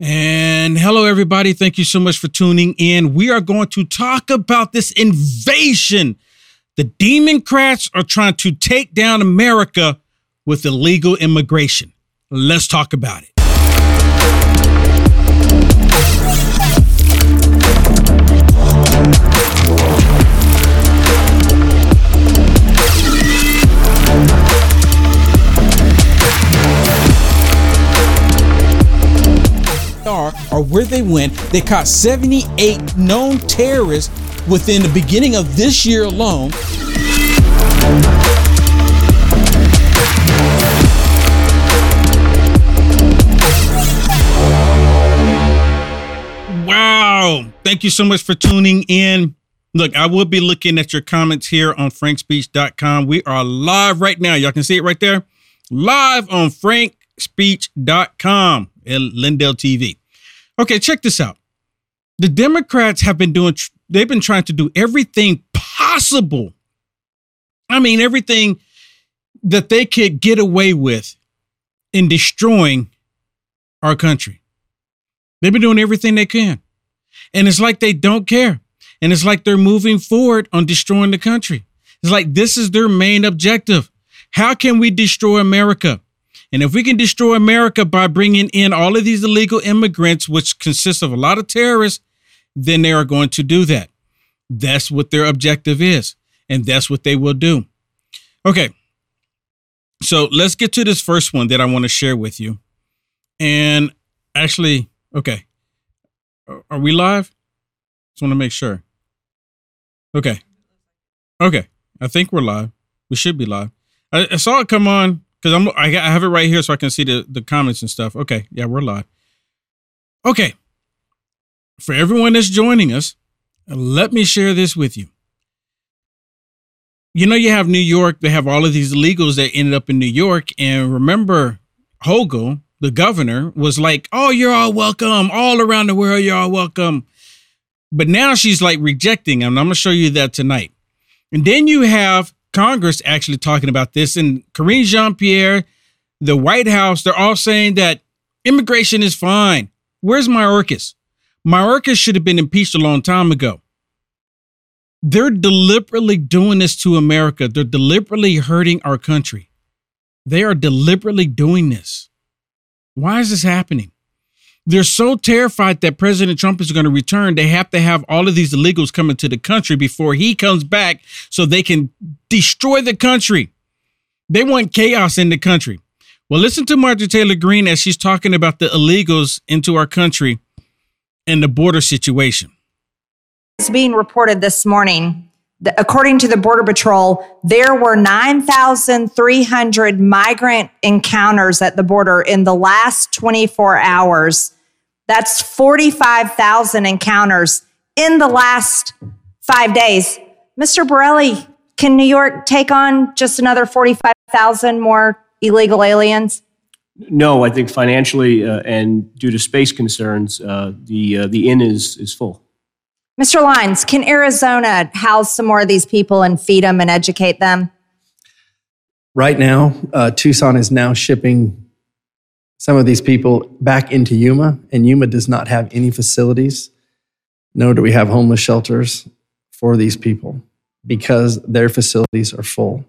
And hello, everybody. Thank you so much for tuning in. We are going to talk about this invasion. The Democrats are trying to take down America with illegal immigration. Let's talk about it. Or where they went, they caught 78 known terrorists within the beginning of this year alone. Wow. Thank you so much for tuning in. Look, I will be looking at your comments here on frankspeech.com. We are live right now. Y'all can see it right there. Live on frankspeech.com and Lindell TV. Okay, check this out. The Democrats have been trying to do everything possible. I mean, everything that they could get away with in destroying our country. They've been doing everything they can. And it's like they don't care. And it's like they're moving forward on destroying the country. It's like this is their main objective. How can we destroy America? And if we can destroy America by bringing in all of these illegal immigrants, which consists of a lot of terrorists, then they are going to do that. That's what their objective is. And that's what they will do. Okay. So let's get to this first one that I want to share with you. And actually, okay. Are we live? Just want to make sure. Okay. Okay. I think we're live. We should be live. I saw it come on. Because I have it right here so I can see the comments and stuff. Okay. Yeah, we're live. Okay. For everyone that's joining us, let me share this with you. You know, you have New York. They have all of these illegals that ended up in New York. And remember, Hogle, the governor, was like, oh, you're all welcome. All around the world, you're all welcome. But now she's like rejecting them. I'm going to show you that tonight. And then you have Congress actually talking about this, and Karine Jean-Pierre, the White House, they're all saying that immigration is fine. Where's Mayorkas? Mayorkas should have been impeached a long time ago. They're deliberately doing this to America. They're deliberately hurting our country. They are deliberately doing this. Why is this happening? They're so terrified that President Trump is going to return. They have to have all of these illegals come into the country before he comes back so they can destroy the country. They want chaos in the country. Well, listen to Marjorie Taylor Greene as she's talking about the illegals into our country and the border situation. It's being reported this morning that according to the Border Patrol, there were 9,300 migrant encounters at the border in the last 24 hours. That's 45,000 encounters in the last 5 days. Mr. Borelli, can New York take on just another 45,000 more illegal aliens? No, I think financially and due to space concerns, the inn is full. Mr. Lyons, can Arizona house some more of these people and feed them and educate them? Right now, Tucson is now shipping some of these people back into Yuma, and Yuma does not have any facilities, nor do we have homeless shelters for these people because their facilities are full.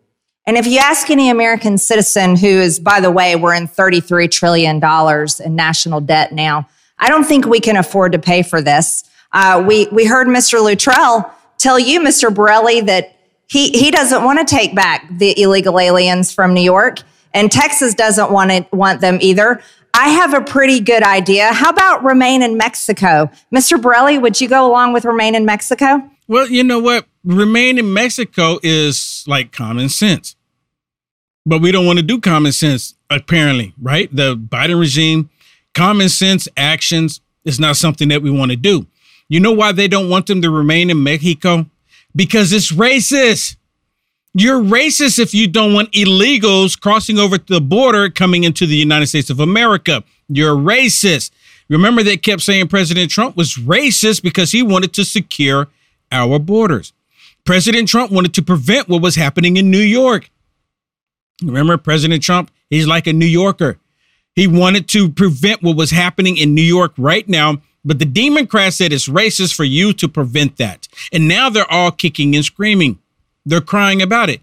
And if you ask any American citizen who is, by the way, we're in $33 trillion in national debt now, I don't think we can afford to pay for this. We heard Mr. Luttrell tell you, Mr. Borelli, that he doesn't want to take back the illegal aliens from New York. And Texas doesn't want them either. I have a pretty good idea. How about remain in Mexico? Mr. Borelli, would you go along with remain in Mexico? Well, you know what? Remain in Mexico is like common sense. But we don't want to do common sense, apparently, right? The Biden regime, common sense actions is not something that we want to do. You know why they don't want them to remain in Mexico? Because it's racist. You're racist if you don't want illegals crossing over the border coming into the United States of America. You're racist. Remember, they kept saying President Trump was racist because he wanted to secure our borders. President Trump wanted to prevent what was happening in New York. Remember, President Trump, he's like a New Yorker. He wanted to prevent what was happening in New York right now. But the Democrats said it's racist for you to prevent that. And now they're all kicking and screaming. They're crying about it.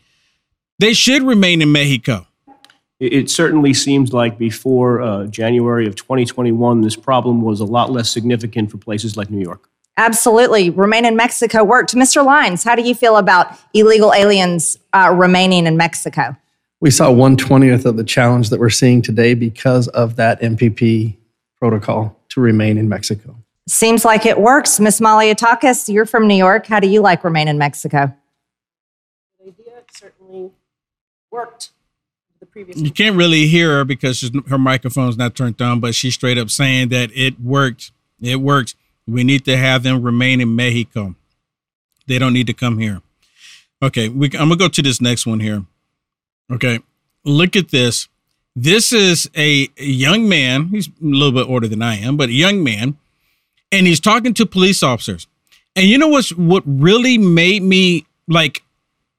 They should remain in Mexico. It certainly seems like before January of 2021, this problem was a lot less significant for places like New York. Absolutely. Remain in Mexico worked. Mr. Lyons, how do you feel about illegal aliens remaining in Mexico? We saw 1/20 of the challenge that we're seeing today because of that MPP protocol to remain in Mexico. Seems like it works. Ms. Molly Atakas, you're from New York. How do you like remain in Mexico? The idea certainly worked. The previous you can't really hear her because her microphone's not turned on, but she's straight up saying that it worked. It worked. We need to have them remain in Mexico. They don't need to come here. Okay, I'm going to go to this next one here. Okay, look at this. This is a young man. He's a little bit older than I am, but a young man. And he's talking to police officers. And you know what really made me, like,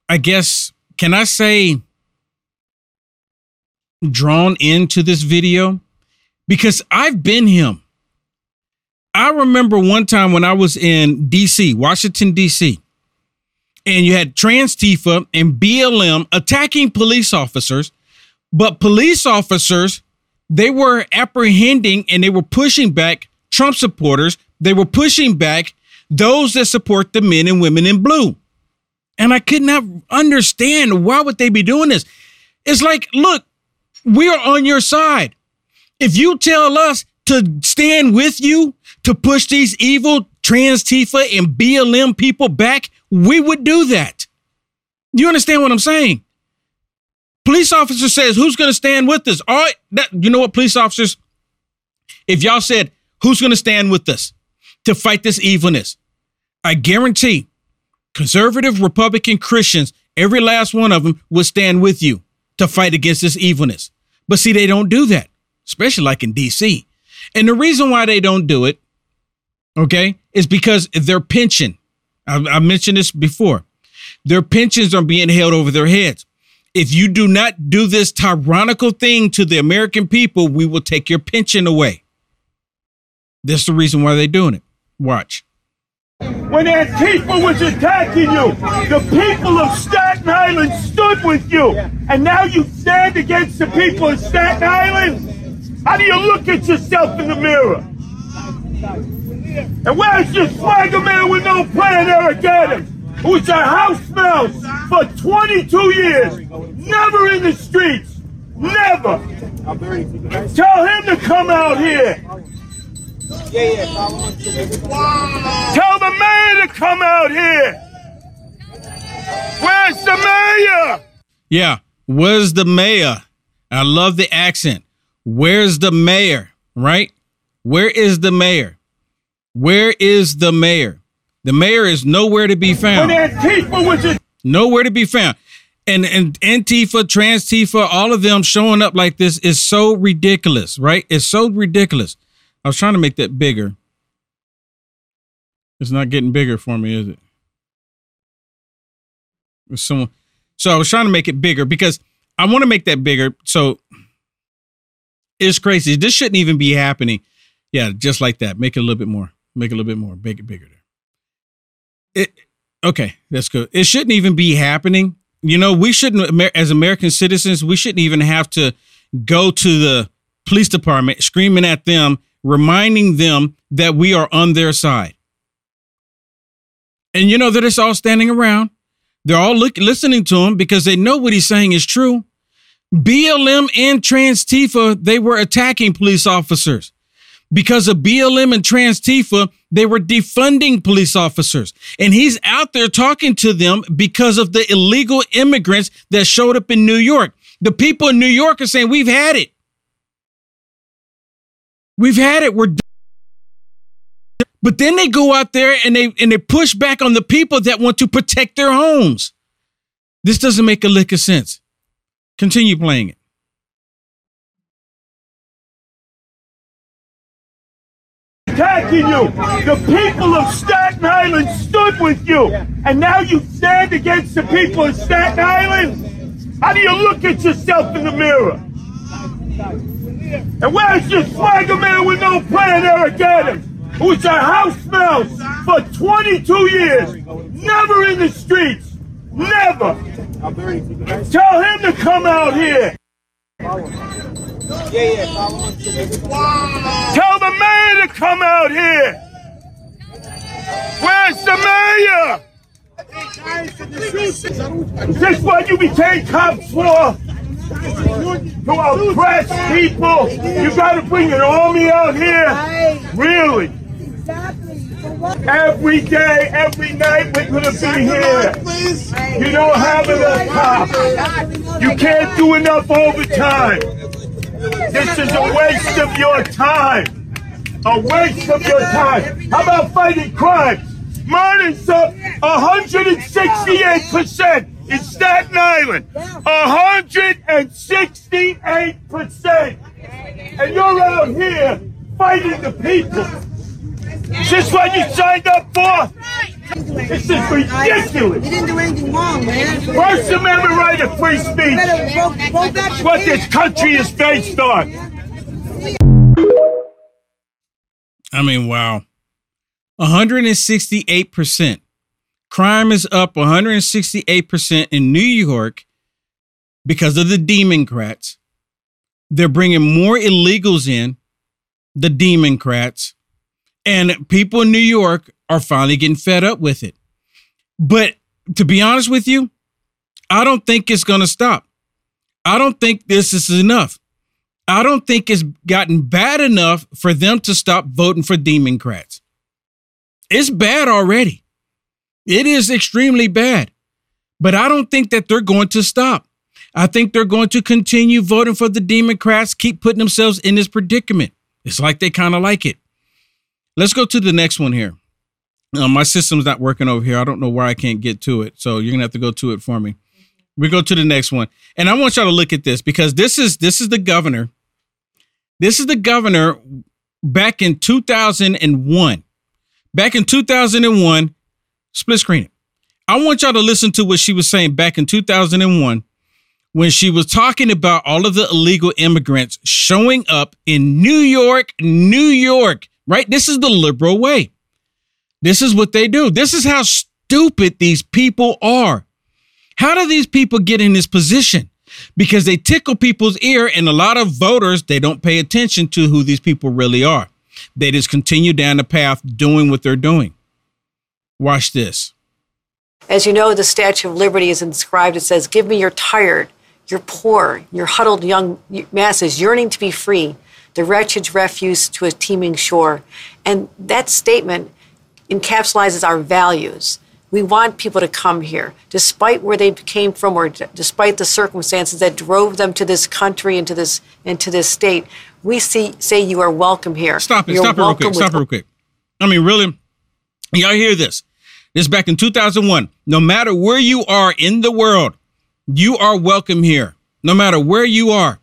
I guess, can I say drawn into this video? Because I've been him. I remember one time when I was in D.C., Washington, D.C., and you had Trans Tifa and BLM attacking police officers. But police officers, they were apprehending and they were pushing back Trump supporters. They were pushing back those that support the men and women in blue. And I could not understand why would they be doing this. It's like, look, we are on your side. If you tell us to stand with you, to push these evil Trans Tifa and BLM people back, we would do that. You understand what I'm saying? Police officer says, who's going to stand with us? All right, you know what, police officers? If y'all said, who's going to stand with us to fight this evilness? I guarantee conservative Republican Christians, every last one of them, would stand with you to fight against this evilness. But see, they don't do that, especially like in D.C. And the reason why they don't do it, okay, is because their pension. I mentioned this before. Their pensions are being held over their heads. If you do not do this tyrannical thing to the American people, we will take your pension away. That's the reason why they're doing it. Watch. When Antifa was attacking you, the people of Staten Island stood with you. And now you stand against the people of Staten Island? How do you look at yourself in the mirror? And where's your swagger man with no plan, Eric Adams? Who's a house mouse for 22 years, never in the streets, never. Tell him to come out here. Tell the mayor to come out here. Where's the mayor? Yeah, where's the mayor? I love the accent. Where's the mayor, right? Where is the mayor? Where is the mayor? The mayor is nowhere to be found. Nowhere to be found. And Antifa, Trans Tifa, all of them showing up like this is so ridiculous, right? It's so ridiculous. I was trying to make that bigger. It's not getting bigger for me, is it? So I was trying to make it bigger because I want to make that bigger. So it's crazy. This shouldn't even be happening. Yeah, just like that. Make it a little bit more. Make it a little bit more. Make it bigger there. Okay, that's good. It shouldn't even be happening. You know, we shouldn't, as American citizens, we shouldn't even have to go to the police department screaming at them, reminding them that we are on their side. And you know, they're just all standing around. They're all listening to him because they know what he's saying is true. BLM and Trans Tifa, they were attacking police officers. Because of BLM and Trans Tifa, they were defunding police officers. And he's out there talking to them because of the illegal immigrants that showed up in New York. The people in New York are saying, we've had it. We've had it. We're done. But then they go out there and they push back on the people that want to protect their homes. This doesn't make a lick of sense. Continue playing it. Attacking you. The people of Staten Island stood with you. And now you stand against the people of Staten Island? How do you look at yourself in the mirror? And where's your swagger man with no plan, Eric Adams, who's a house smell for 22 years, never in the streets, never. Tell him to come out here. Tell the mayor to come out here. Where's the mayor? Is this what you became cops for? To oppress people? You gotta bring an army out here? Really? Every day, every night, we're gonna be here. You don't have enough cops. You can't do enough overtime. This is a waste of your time. A waste of your time. How about fighting crime? Murder's up 168% in Staten Island. 168%. And you're out here fighting the people. Is this what you signed up for? This is ridiculous. You didn't do anything wrong, man. First Amendment right of free speech. That's what this country is based on. I mean, wow. 168%. Crime is up 168% in New York because of the Democrats. They're bringing more illegals in, the Democrats, and people in New York are finally getting fed up with it. But to be honest with you, I don't think it's going to stop. I don't think this is enough. I don't think it's gotten bad enough for them to stop voting for Democrats. It's bad already. It is extremely bad. But I don't think that they're going to stop. I think they're going to continue voting for the Democrats, keep putting themselves in this predicament. It's like they kind of like it. Let's go to the next one here. My system's not working over here. I don't know why I can't get to it. So you're going to have to go to it for me. We go to the next one. And I want y'all to look at this because this is the governor. This is the governor back in 2001. Back in 2001, split screen it. I want y'all to listen to what she was saying back in 2001 when she was talking about all of the illegal immigrants showing up in New York, New York, right? This is the liberal way. This is what they do. This is how stupid these people are. How do these people get in this position? Because they tickle people's ear, and a lot of voters, they don't pay attention to who these people really are. They just continue down the path doing what they're doing. Watch this. As you know, the Statue of Liberty is inscribed. It says, "Give me your tired, your poor, your huddled young masses yearning to be free, the wretched refuse to a teeming shore." And that statement encapsulates our values. We want people to come here, despite where they came from or despite the circumstances that drove them to this country and to this state. We say you are welcome here. Stop it. Stop it real quick. Stop it real quick. I mean, really? Y'all hear this? This back in 2001. No matter where you are in the world, you are welcome here. No matter where you are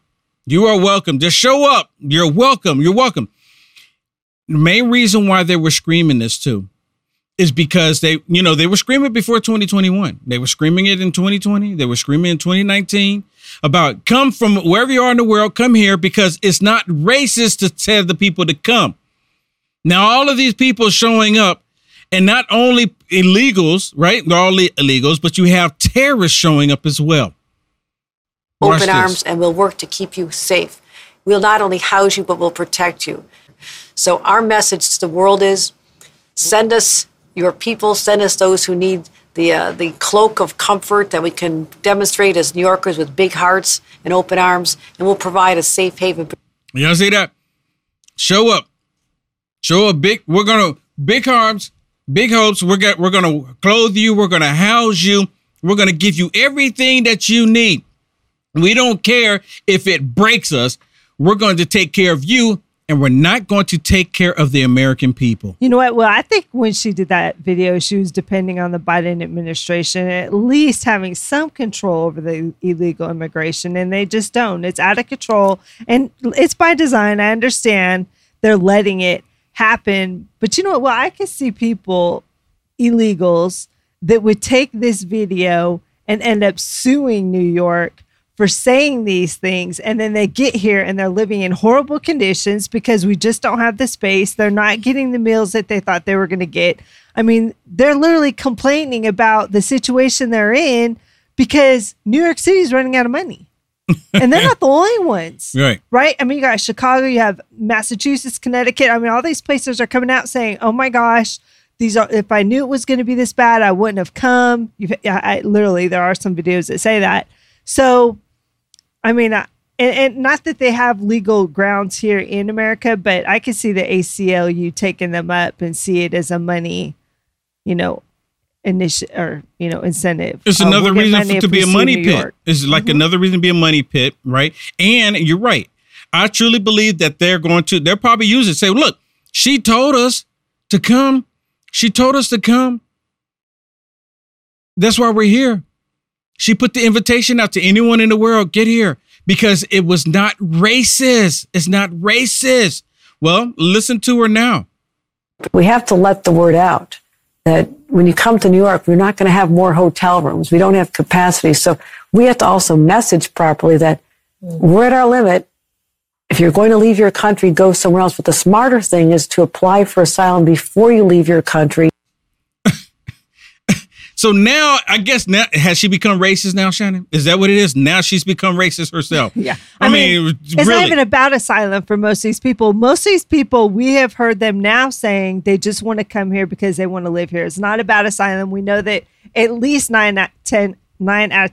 welcome. Just show up. You're welcome. You're welcome. The main reason why they were screaming this, too, is because they were screaming before 2021. They were screaming it in 2020. They were screaming in 2019 about come from wherever you are in the world, come here, because it's not racist to tell the people to come. Now, all of these people showing up, and not only illegals, right? They're all illegals, but you have terrorists showing up as well. Open arms, and we'll work to keep you safe. We'll not only house you, but we'll protect you. So our message to the world is send us your people, send us those who need the cloak of comfort that we can demonstrate as New Yorkers with big hearts and open arms, and we'll provide a safe haven. Y'all see that? Show up. Show up big. We're going to, big arms, big hopes. We're going to clothe you. We're going to house you. We're going to give you everything that you need. We don't care if it breaks us. We're going to take care of you. And we're not going to take care of the American people. You know what? Well, I think when she did that video, she was depending on the Biden administration at least having some control over the illegal immigration. And they just don't. It's out of control. And it's by design. I understand they're letting it happen. But you know what? Well, I can see people, illegals, that would take this video and end up suing New York for saying these things. And then they get here and they're living in horrible conditions because we just don't have the space. They're not getting the meals that they thought they were going to get. I mean, they're literally complaining about the situation they're in because New York City is running out of money. And they're not the only ones. Right. Right? I mean, you got Chicago, you have Massachusetts, Connecticut. I mean, all these places are coming out saying, oh my gosh, these are, if I knew it was going to be this bad, I wouldn't have come. I literally, there are some videos that say that. So, I mean, and not that they have legal grounds here in America, but I could see the ACLU taking them up and see it as a money, you know, incentive. It's another reason for it to be a money pit. It's like another reason to be a money pit, right? And you're right. I truly believe that they're probably using it. Say, look, she told us to come. She told us to come. That's why we're here. She put the invitation out to anyone in the world. Get here because it was not racist. It's not racist. Well, listen to her now. We have to let the word out that when you come to New York, we're not going to have more hotel rooms. We don't have capacity. So we have to also message properly that we're at our limit. If you're going to leave your country, go somewhere else. But the smarter thing is to apply for asylum before you leave your country. So now, I guess, now has she become racist now, Shannon? Is that what it is? Now she's become racist herself. Yeah. I mean it's really not even about asylum for most of these people. Most of these people, we have heard them now saying they just want to come here because they want to live here. It's not about asylum. We know that at least 9 out of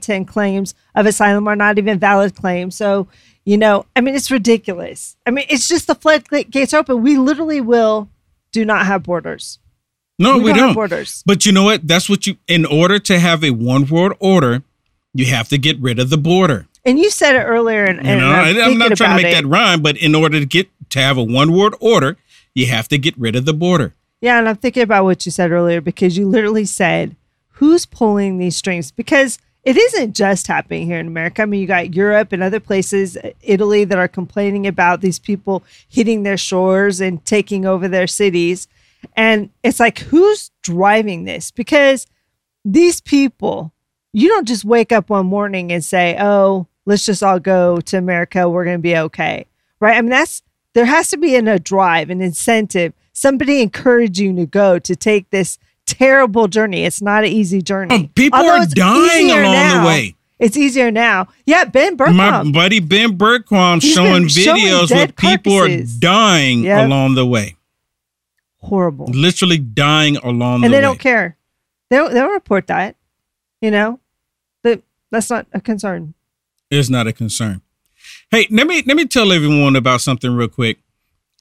10 claims of asylum are not even valid claims. So, you know, I mean, it's ridiculous. I mean, it's just the floodgates open. We literally do not have borders. No, we don't. Have borders. But you know what? That's what in order to have a one world order, you have to get rid of the border. And you said it earlier. I'm not trying to make that rhyme, but in order to have a one world order, you have to get rid of the border. Yeah. And I'm thinking about what you said earlier, because you literally said, who's pulling these strings? Because it isn't just happening here in America. I mean, you got Europe and other places, Italy, that are complaining about these people hitting their shores and taking over their cities. And it's like, who's driving this? Because these people, you don't just wake up one morning and say, oh, let's just all go to America. We're going to be okay. Right? I mean, there has to be a drive, an incentive, somebody encouraging you to go to take this terrible journey. It's not an easy journey. Oh, people are dying along the way. It's easier now. Yeah, Ben Bergquam. My buddy Ben Bergquam showing videos where people are dying along the way. Horrible. Literally dying along the way. And they don't care. They'll report that, you know? But that's not a concern. It's not a concern. Hey, let me tell everyone about something real quick.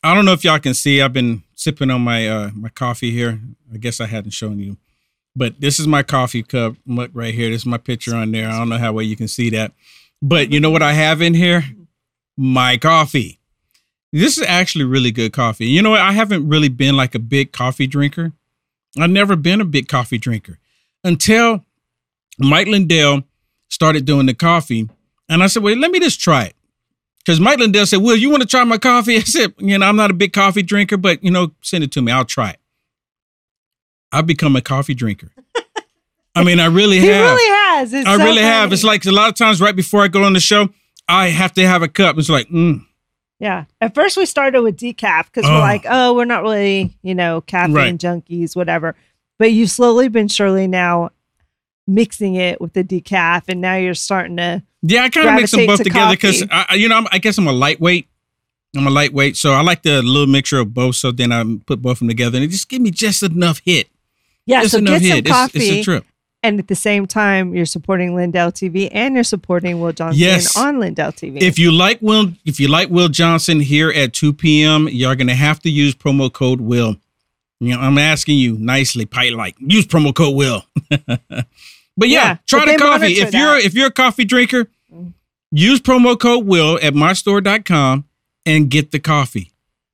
I don't know if y'all can see. I've been sipping on my coffee here. I guess I hadn't shown you, but this is my coffee cup right here. This is my picture on there. I don't know how well you can see that, but you know what I have in here? My coffee. This is actually really good coffee. You know what? I haven't really been like a big coffee drinker. I've never been a big coffee drinker until Mike Lindell started doing the coffee. And I said, wait, let me just try it. Because Mike Lindell said, Will, you want to try my coffee? I said, you know, I'm not a big coffee drinker, but, you know, send it to me. I'll try it. I've become a coffee drinker. I mean, I really have. He really has. I really have. It's like a lot of times right before I go on the show, I have to have a cup. It's like, Yeah. At first, we started with decaf because we're like, oh, we're not really, you know, caffeine junkies, whatever. But you've slowly been surely now mixing it with the decaf, and now you're starting to. Yeah, I kind of mix them both together because, you know, I guess I'm a lightweight. So I like the little mixture of both. So then I put both of them together and it just give me just enough hit. Yeah, just so get some coffee. It's a trip. And at the same time, you're supporting Lindell TV and you're supporting Will Johnson on Lindell TV. If you like Will Johnson here at 2 p.m., you're going to have to use promo code Will. You know, I'm asking you nicely, use promo code Will. But try the coffee. If you're a coffee drinker, use promo code Will at MyStore.com and get the coffee.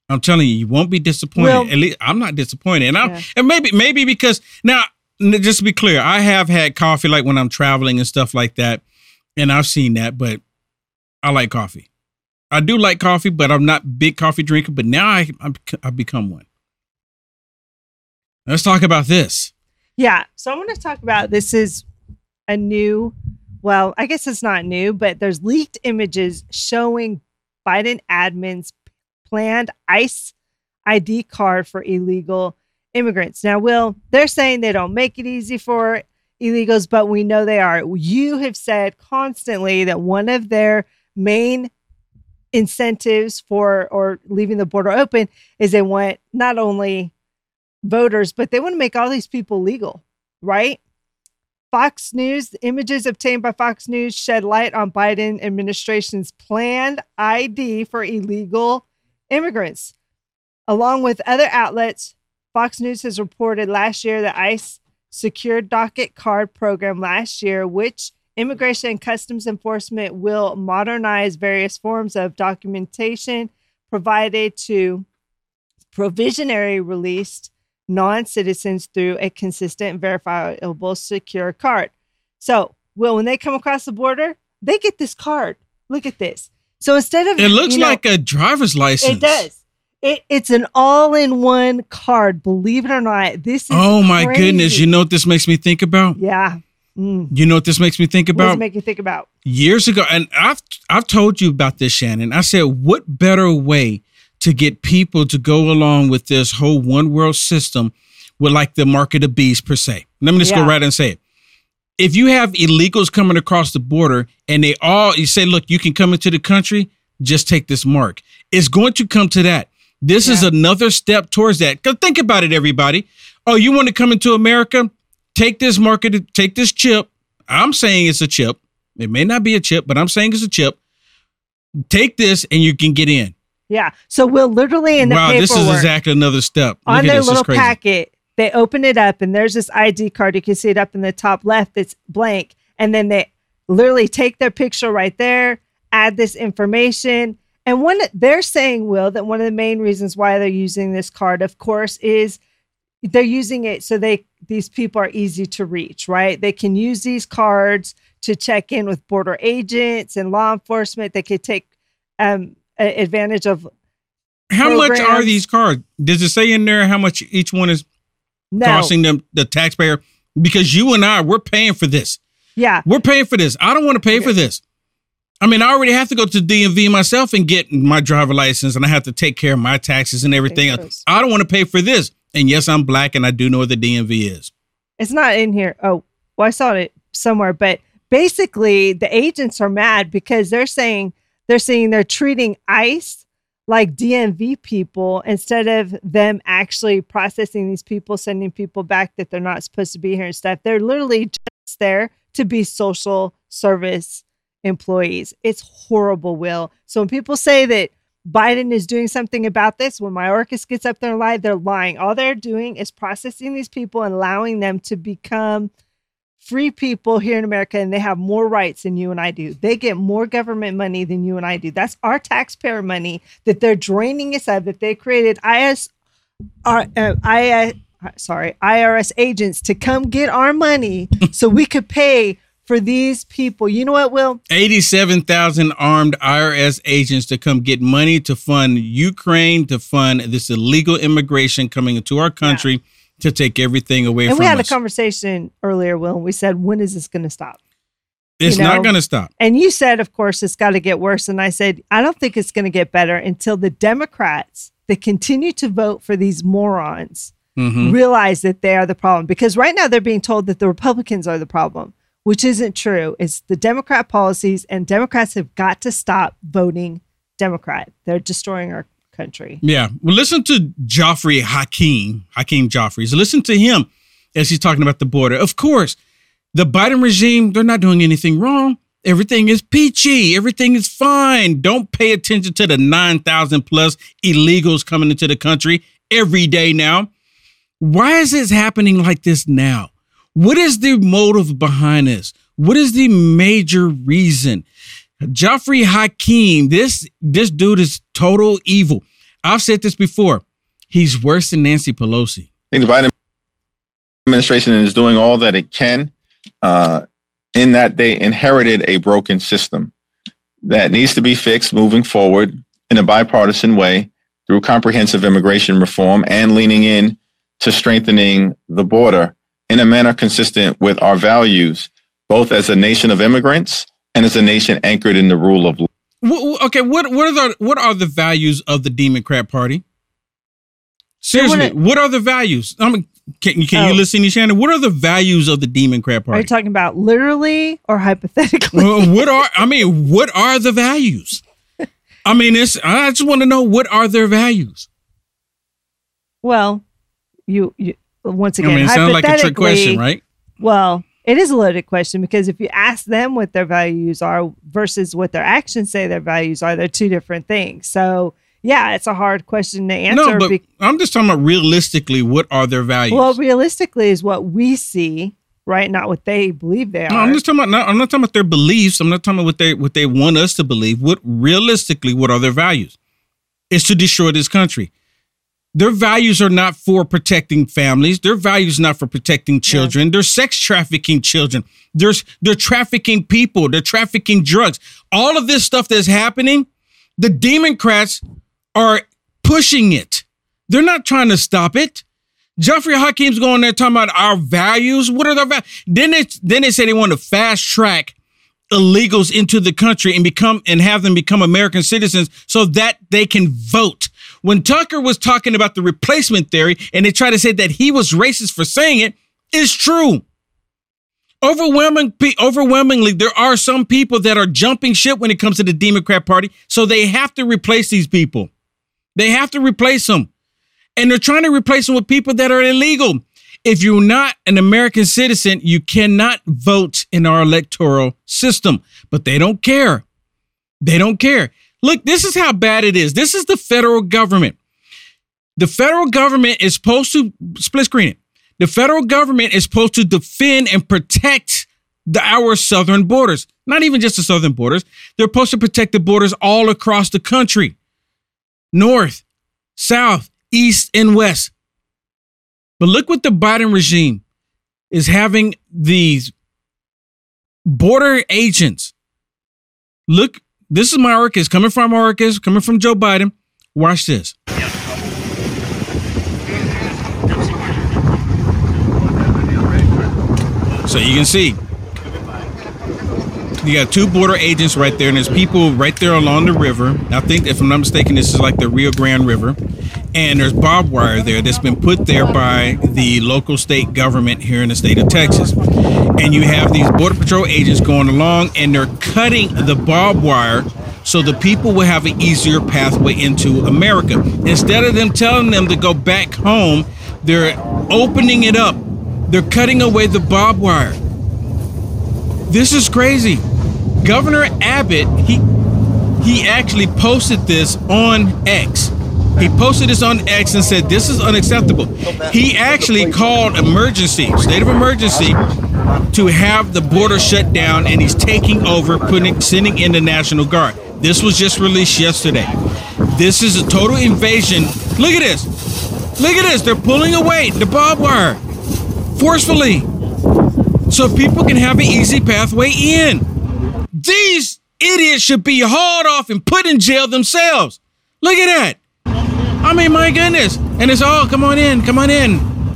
I'm telling you won't be disappointed. At least I'm not disappointed. And maybe because now, just to be clear, I have had coffee like when I'm traveling and stuff like that. And I've seen that, but I like coffee. I do like coffee, but I'm not a big coffee drinker. But now I've become one. Let's talk about this. Yeah. So I want to talk about, this is a new well, I guess it's not new, but there's leaked images showing Biden admin's planned ICE ID card for illegal immigrants. Now, Will, they're saying they don't make it easy for illegals, but we know they are. You have said constantly that one of their main incentives for or leaving the border open is they want not only voters, but they want to make all these people legal, right? Fox News, the images obtained by Fox News shed light on Biden administration's planned ID for illegal immigrants. Along with other outlets, Fox News has reported last year that ICE secured docket card program last year, which Immigration and Customs Enforcement will modernize various forms of documentation provided to provisionally released non-citizens through a consistent, verifiable, secure card. So, Will, when they come across the border, they get this card. Look at this. So instead of... It looks like a driver's license. It does. It's an all-in-one card. Believe it or not, this is Oh, my goodness. You know what this makes me think about? Yeah. You know what this makes me think about? What does it make you think about? Years ago, and I've told you about this, Shannon. I said, what better way to get people to go along with this whole one world system with like the mark of the beast per se? Let me just go right and say it. If you have illegals coming across the border and they all, you say, look, you can come into the country, just take this mark. It's going to come to that. This is another step towards that. Because think about it, everybody. Oh, you want to come into America? Take this market, take this chip. I'm saying it's a chip. It may not be a chip, but I'm saying it's a chip. Take this and you can get in. Yeah. So we'll literally in the paperwork. Wow, this is exactly another step. On their little packet, they open it up and there's this ID card. You can see it up in the top left. It's blank. And then they literally take their picture right there, add this information. And one, they're saying, Will, that one of the main reasons why they're using this card, of course, is they're using it so these people are easy to reach, right? They can use these cards to check in with border agents and law enforcement. They could take advantage of programs. Much are these cards? Does it say in there how much each one is costing them, the taxpayer? Because you and I, we're paying for this. Yeah. We're paying for this. I don't want to pay for this. I mean, I already have to go to DMV myself and get my driver license, and I have to take care of my taxes and everything else. I don't want to pay for this. And yes, I'm black and I do know where the DMV is. It's not in here. Oh, well, I saw it somewhere. But basically, the agents are mad because they're saying they're treating ICE like DMV people instead of them actually processing these people, sending people back that they're not supposed to be here and stuff. They're literally just there to be social service employees. It's horrible, Will. So when people say that Biden is doing something about this, when Mayorkas gets up there and lied, they're lying. All they're doing is processing these people and allowing them to become free people here in America, and they have more rights than you and I do. They get more government money than you and I do. That's our taxpayer money that they're draining us of, that they created IRS agents to come get our money so we could pay for these people. You know what, Will? 87,000 armed IRS agents to come get money to fund Ukraine, to fund this illegal immigration coming into our country to take everything away from us. And we had a conversation earlier, Will, and we said, when is this going to stop? It's not going to stop. And you said, of course, it's got to get worse. And I said, I don't think it's going to get better until the Democrats that continue to vote for these morons realize that they are the problem. Because right now they're being told that the Republicans are the problem, which isn't true. It's the Democrat policies, and Democrats have got to stop voting Democrat. They're destroying our country. Yeah. Well, listen to Hakeem Joffrey. So listen to him as he's talking about the border. Of course, the Biden regime, they're not doing anything wrong. Everything is peachy. Everything is fine. Don't pay attention to the 9,000 plus illegals coming into the country every day now. Why is this happening like this now? What is the motive behind this? What is the major reason? Joffrey Hakeem, this dude is total evil. I've said this before. He's worse than Nancy Pelosi. I think the Biden administration is doing all that it can in that they inherited a broken system that needs to be fixed moving forward in a bipartisan way through comprehensive immigration reform and leaning in to strengthening the border in a manner consistent with our values both as a nation of immigrants and as a nation anchored in the rule of law. Okay, what are the values of the Democrat Party? Seriously, what are the values? I mean, can you listen to Shannon? What are the values of the Democrat Party? Are you talking about literally or hypothetically? What are the values? I mean, I just want to know, what are their values? Well, you once again, it sounds like a trick question, right? Well, it is a loaded question, because if you ask them what their values are versus what their actions say their values are, they're two different things. So, yeah, it's a hard question to answer. No, but I'm just talking about realistically, what are their values? Well, realistically is what we see, right? Not what they believe they are. No, I'm not talking about their beliefs. I'm not talking about what they want us to believe. What are their values? It's to destroy this country. Their values are not for protecting families. Their values not for protecting children. Yeah. They're sex trafficking children. They're trafficking people. They're trafficking drugs. All of this stuff that's happening, the Democrats are pushing it. They're not trying to stop it. Joffrey Hakeem's going there talking about our values. What are their values? Then they say they want to fast track illegals into the country and have them become American citizens so that they can vote. When Tucker was talking about the replacement theory and they try to say that he was racist for saying it, it's true. Overwhelmingly, there are some people that are jumping ship when it comes to the Democrat Party, so they have to replace these people. They have to replace them. And they're trying to replace them with people that are illegal. If you're not an American citizen, you cannot vote in our electoral system. But they don't care. They don't care. Look, this is how bad it is. This is the federal government. The federal government is supposed to split screen it. The federal government is supposed to defend and protect our southern borders. Not even just the southern borders. They're supposed to protect the borders all across the country. North, south, east, and west. But look what the Biden regime is having these border agents. Look. This is Mayorkas, coming from Joe Biden. Watch this. So you can see, you got two border agents right there, and there's people right there along the river. I think, if I'm not mistaken, this is like the Rio Grande River. And there's barbed wire there that's been put there by the local state government here in the state of Texas. And you have these Border Patrol agents going along, and they're cutting the barbed wire so the people will have an easier pathway into America. Instead of them telling them to go back home, they're opening it up. They're cutting away the barbed wire. This is crazy. Governor Abbott, he actually posted this on X. He posted this on X and said, this is unacceptable. He actually called state of emergency, to have the border shut down, and he's taking over, sending in the National Guard. This was just released yesterday. This is a total invasion. Look at this. Look at this. They're pulling away the barbed wire forcefully so people can have an easy pathway in. These idiots should be hauled off and put in jail themselves. Look at that. I mean, my goodness. And it's all, come on in.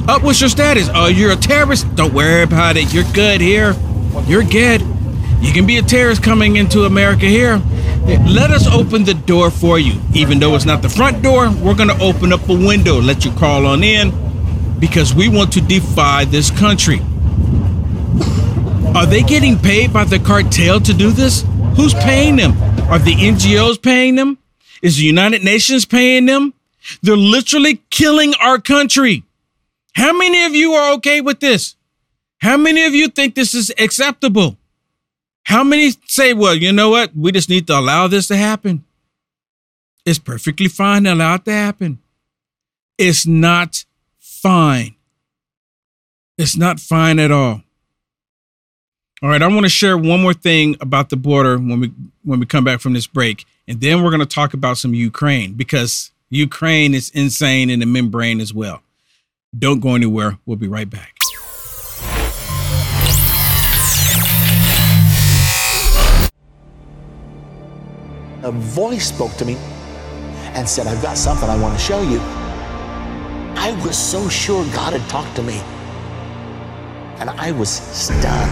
Up, what's your status? Oh, you're a terrorist? Don't worry about it. You're good here. You're good. You can be a terrorist coming into America here. Let us open the door for you. Even though it's not the front door, we're going to open up a window, let you crawl on in, because we want to defy this country. Are they getting paid by the cartel to do this? Who's paying them? Are the NGOs paying them? Is the United Nations paying them? They're literally killing our country. How many of you are okay with this? How many of you think this is acceptable? How many say, well, you know what? We just need to allow this to happen. It's perfectly fine to allow it to happen. It's not fine. It's not fine at all. All right, I want to share one more thing about the border when we come back from this break. And then we're going to talk about some Ukraine, because Ukraine is insane in the membrane as well. Don't go anywhere. We'll be right back. A voice spoke to me and said, I've got something I want to show you. I was so sure God had talked to me, and I was stunned.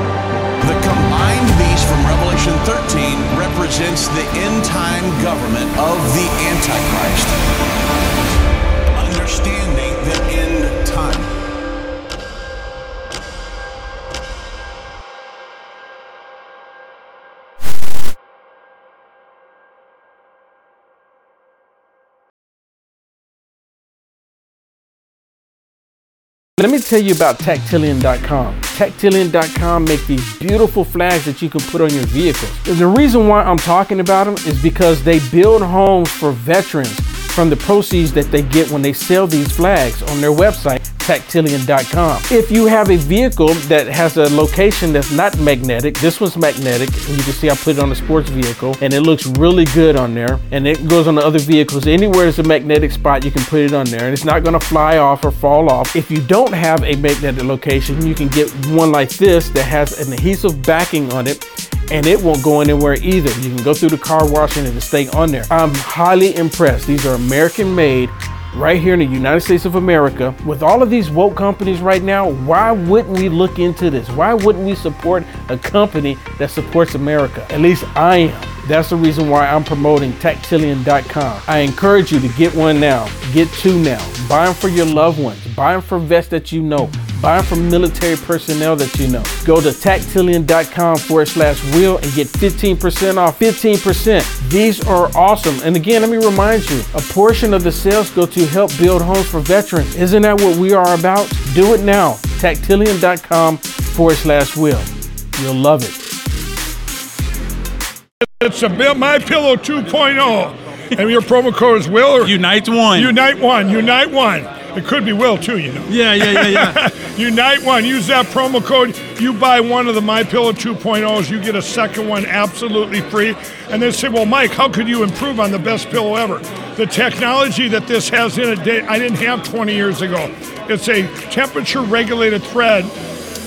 The combined beast from Revelation 13 represents the end-time government of the Antichrist. Understanding the end time. Let me tell you about Tactillian.com. Tactillian.com make these beautiful flags that you can put on your vehicles. And the reason why I'm talking about them is because they build homes for veterans from the proceeds that they get when they sell these flags on their website, Tactillian.com. If you have a vehicle that has a location that's not magnetic, this one's magnetic, and you can see I put it on a sports vehicle, and it looks really good on there, and it goes on the other vehicles. Anywhere there's a magnetic spot, you can put it on there, and it's not gonna fly off or fall off. If you don't have a magnetic location, you can get one like this that has an adhesive backing on it, and it won't go anywhere either. You can go through the car wash and it'll stay on there. I'm highly impressed. These are American made right here in the United States of America. With all of these woke companies right now, why wouldn't we look into this? Why wouldn't we support a company that supports America? At least I am. That's the reason why I'm promoting Tactillian.com. I encourage you to get one now, get two now, buy them for your loved ones, buy them for vets that you know, buy them from military personnel that you know. Go to Tactillian.com/Will and get 15% off. 15%. These are awesome. And again, let me remind you, a portion of the sales go to help build homes for veterans. Isn't that what we are about? Do it now. Tactillian.com/Will. You'll love it. It's a MyPillow 2.0. And your promo code is Will. Or Unite One. It could be Will, too, you know. Yeah. Unite One. Use that promo code. You buy one of the MyPillow 2.0s, you get a second one absolutely free. And they say, well, Mike, how could you improve on the best pillow ever? The technology that this has in it, I didn't have 20 years ago. It's a temperature-regulated thread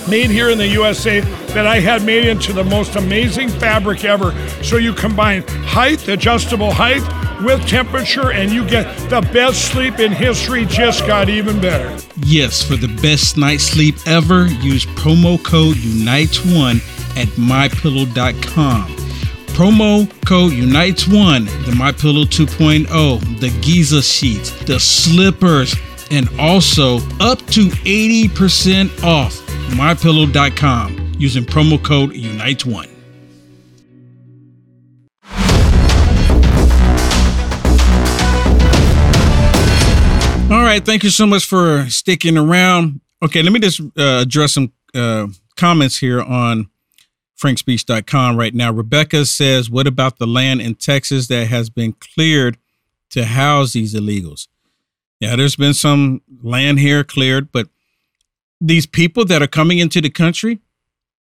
made here in the USA that I had made into the most amazing fabric ever. So you combine height, adjustable height, with temperature, and you get the best sleep in history. Just got even better. Yes, for the best night's sleep ever, use promo code UNITES1 at MyPillow.com. Promo code UNITES1, the MyPillow 2.0, the Giza sheets, the slippers, and also up to 80% off MyPillow.com using promo code UNITES1. All right, thank you so much for sticking around. Okay, let me just address some comments here on frankspeech.com right now. Rebecca says, what about the land in Texas that has been cleared to house these illegals? Yeah, there's been some land here cleared, but these people that are coming into the country,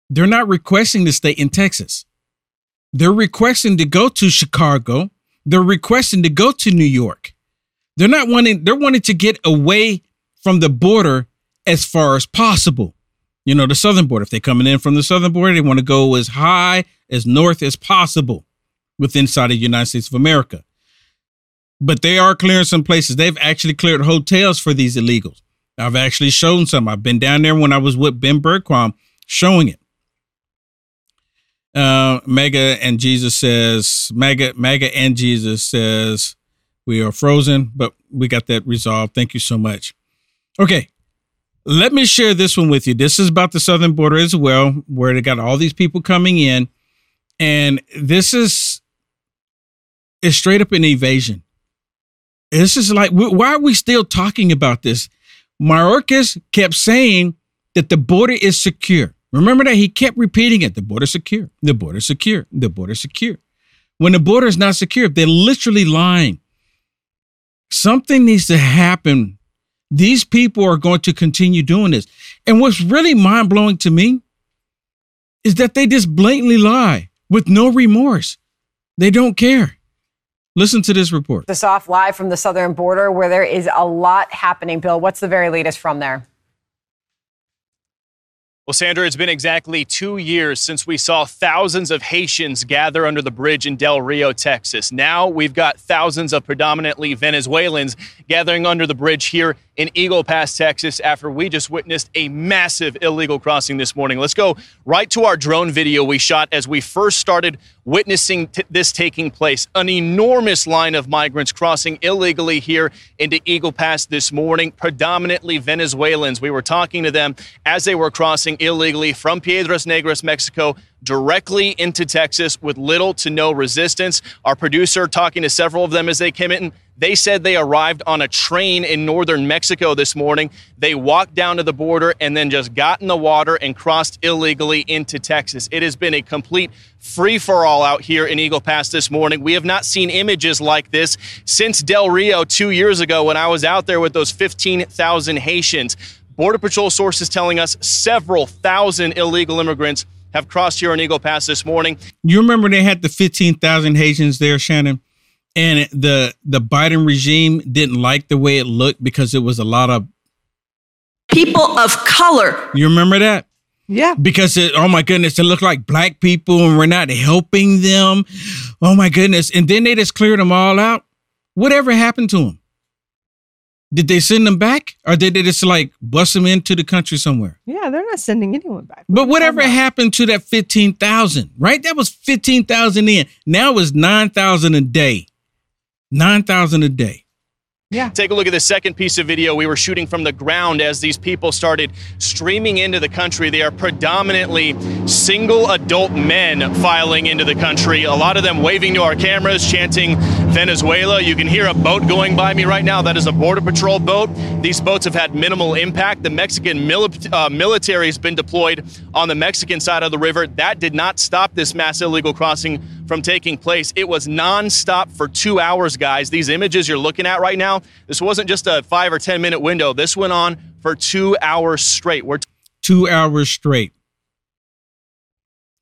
they're not requesting to stay in Texas. They're requesting to go to Chicago. They're requesting to go to New York. They're wanting to get away from the border as far as possible. You know, the southern border. If they're coming in from the southern border, they want to go as high as north as possible within inside of the United States of America. But they are clearing some places. They've actually cleared hotels for these illegals. I've actually shown some. I've been down there when I was with Ben Bergquam showing it. Mega and Jesus says, we are frozen, but we got that resolved. Thank you so much. Okay, let me share this one with you. This is about the southern border as well, where they got all these people coming in. And this is straight up an evasion. This is like, why are we still talking about this? Mayorkas kept saying that the border is secure. Remember that? He kept repeating it. The border's secure. The border's secure. The border's secure. When the border is not secure, they're literally lying. Something needs to happen. These people are going to continue doing this. And what's really mind-blowing to me is that they just blatantly lie with no remorse. They don't care. Listen to this report. This off live from the southern border where there is a lot happening. Bill, what's the very latest from there? Well, Sandra, it's been exactly 2 years since we saw thousands of Haitians gather under the bridge in Del Rio, Texas. Now we've got thousands of predominantly Venezuelans gathering under the bridge here in Eagle Pass, Texas, after we just witnessed a massive illegal crossing this morning. Let's go right to our drone video we shot as we first started witnessing this taking place. An enormous line of migrants crossing illegally here into Eagle Pass this morning, predominantly Venezuelans. We were talking to them as they were crossing illegally from Piedras Negras, Mexico, directly into Texas with little to no resistance. Our producer talking to several of them as they came in. They said they arrived on a train in northern Mexico this morning. They walked down to the border and then just got in the water and crossed illegally into Texas. It has been a complete free-for-all out here in Eagle Pass this morning. We have not seen images like this since Del Rio 2 years ago when I was out there with those 15,000 Haitians. Border Patrol sources telling us several thousand illegal immigrants have crossed here in Eagle Pass this morning. You remember they had the 15,000 Haitians there, Shannon? And the Biden regime didn't like the way it looked because it was a lot of people of color. You remember that? Yeah. Because, oh, my goodness, it looked like black people and we're not helping them. Oh, my goodness. And then they just cleared them all out. Whatever happened to them? Did they send them back or did they just like bust them into the country somewhere? Yeah, they're not sending anyone back. But whatever happened to that 15,000, right? That was 15,000 in. Now it's 9,000 a day. 9,000 a day. Yeah. Take a look at the second piece of video we were shooting from the ground as these people started streaming into the country. They are predominantly single adult men filing into the country. A lot of them waving to our cameras, chanting Venezuela. You can hear a boat going by me right now. That is a Border Patrol boat. These boats have had minimal impact. The Mexican military has been deployed on the Mexican side of the river. That did not stop this mass illegal crossing from taking place. It was nonstop for 2 hours, guys. These images you're looking at right now, this wasn't just a 5 or 10 minute window. This went on for 2 hours straight. 2 hours straight.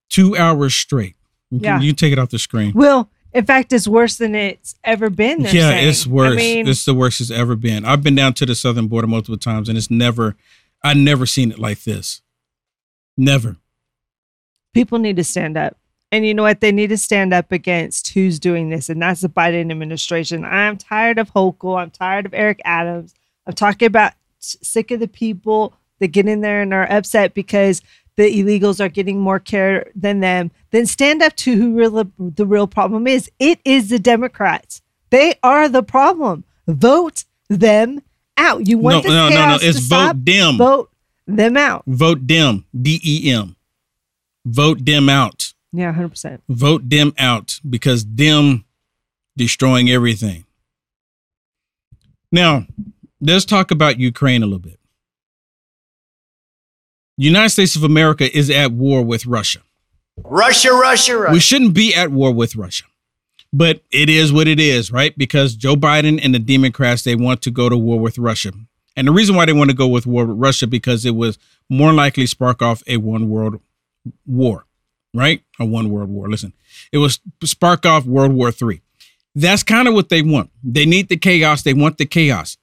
2 hours straight. Yeah. You take it off the screen. Will, in fact, it's worse than it's ever been. Yeah, saying. It's worse. I mean, it's the worst it's ever been. I've been down to the southern border multiple times and I've never seen it like this. Never. People need to stand up. And you know what? They need to stand up against who's doing this, and that's the Biden administration. I'm tired of Hogle. I'm tired of Eric Adams. I'm talking about sick of the people that get in there and are upset because the illegals are getting more care than them. Then stand up to who the real problem is. It is the Democrats. They are the problem. Vote them out. You want this chaos to stop? Vote them. Vote them out. Vote them. D-E-M. Vote them out. Yeah, 100%. Vote them out because them destroying everything. Now, let's talk about Ukraine a little bit. United States of America is at war with Russia. Russia. We shouldn't be at war with Russia. But it is what it is, right? Because Joe Biden and the Democrats, they want to go to war with Russia. And the reason why they want to go with war with Russia because it was more likely spark off a one world war. Right? A one world war. Listen, it was spark off World War III. That's kind of what they want. They need the chaos. They want the chaos.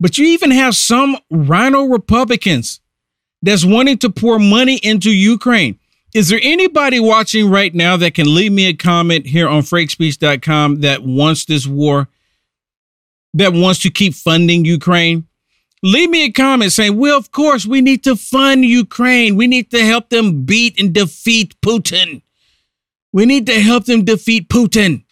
But you even have some rhino Republicans that's wanting to pour money into Ukraine. Is there anybody watching right now that can leave me a comment here on frankspeech.com that wants this war, that wants to keep funding Ukraine? Leave me a comment saying, well, of course, we need to fund Ukraine. We need to help them beat and defeat Putin. We need to help them defeat Putin.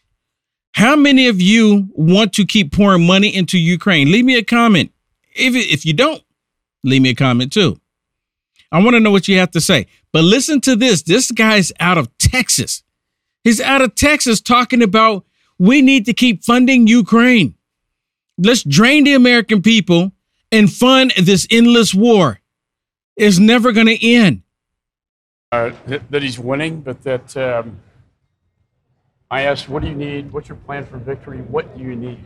How many of you want to keep pouring money into Ukraine? Leave me a comment. If you don't, leave me a comment, too. I want to know what you have to say. But listen to this. This guy's out of Texas. He's out of Texas talking about we need to keep funding Ukraine. Let's drain the American people and fund this endless war is never going to end. That he's winning, but that I asked, what do you need? What's your plan for victory? What do you need?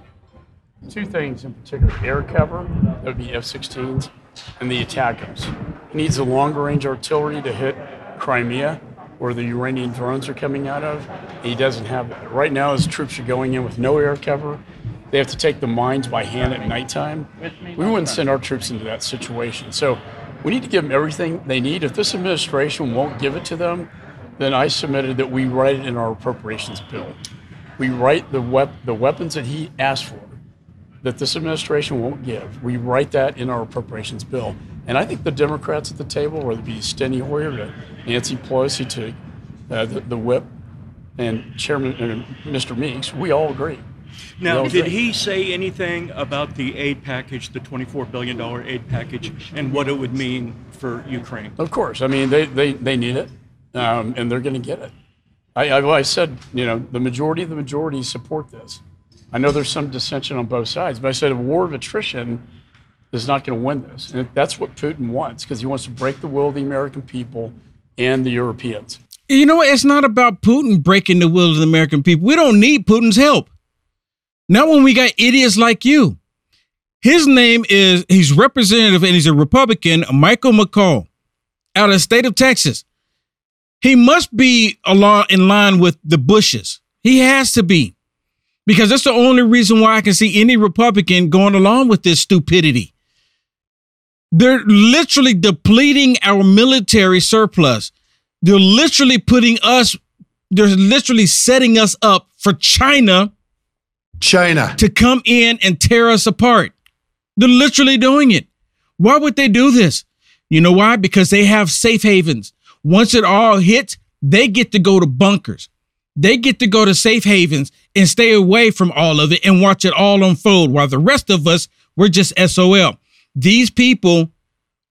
Two things in particular, air cover, that would be F-16s, and the attackers. He needs the longer range artillery to hit Crimea. where the Iranian drones are coming out of. He doesn't have that. Right now, his troops are going in with no air cover. They have to take the mines by hand at nighttime. We wouldn't send our troops into that situation. So we need to give them everything they need. If this administration won't give it to them, then I submitted that we write it in our appropriations bill. We write the weapons that he asked for, that this administration won't give. We write that in our appropriations bill. And I think the Democrats at the table, whether it be Steny Hoyer to Nancy Pelosi to the whip and Chairman Mr. Meeks, we all agree. Now, did he say anything about the aid package, the $24 billion aid package, and what it would mean for Ukraine? Of course. I mean, they need it, and they're going to get it. I said, you know, the majority support this. I know there's some dissension on both sides, but I said a war of attrition is not going to win this. And that's what Putin wants, because he wants to break the will of the American people and the Europeans. You know, it's not about Putin breaking the will of the American people. We don't need Putin's help. Not when we got idiots like you. His name is, he's representative and he's a Republican, Michael McCaul, out of the state of Texas. He must be in line with the Bushes. He has to be, because that's the only reason why I can see any Republican going along with this stupidity. They're literally depleting our military surplus. They're literally setting us up for China to come in and tear us apart. They're literally doing it. Why would they do this? You know why? Because they have safe havens. Once it all hits, they get to go to bunkers. They get to go to safe havens and stay away from all of it and watch it all unfold while the rest of us, we're just SOL. These people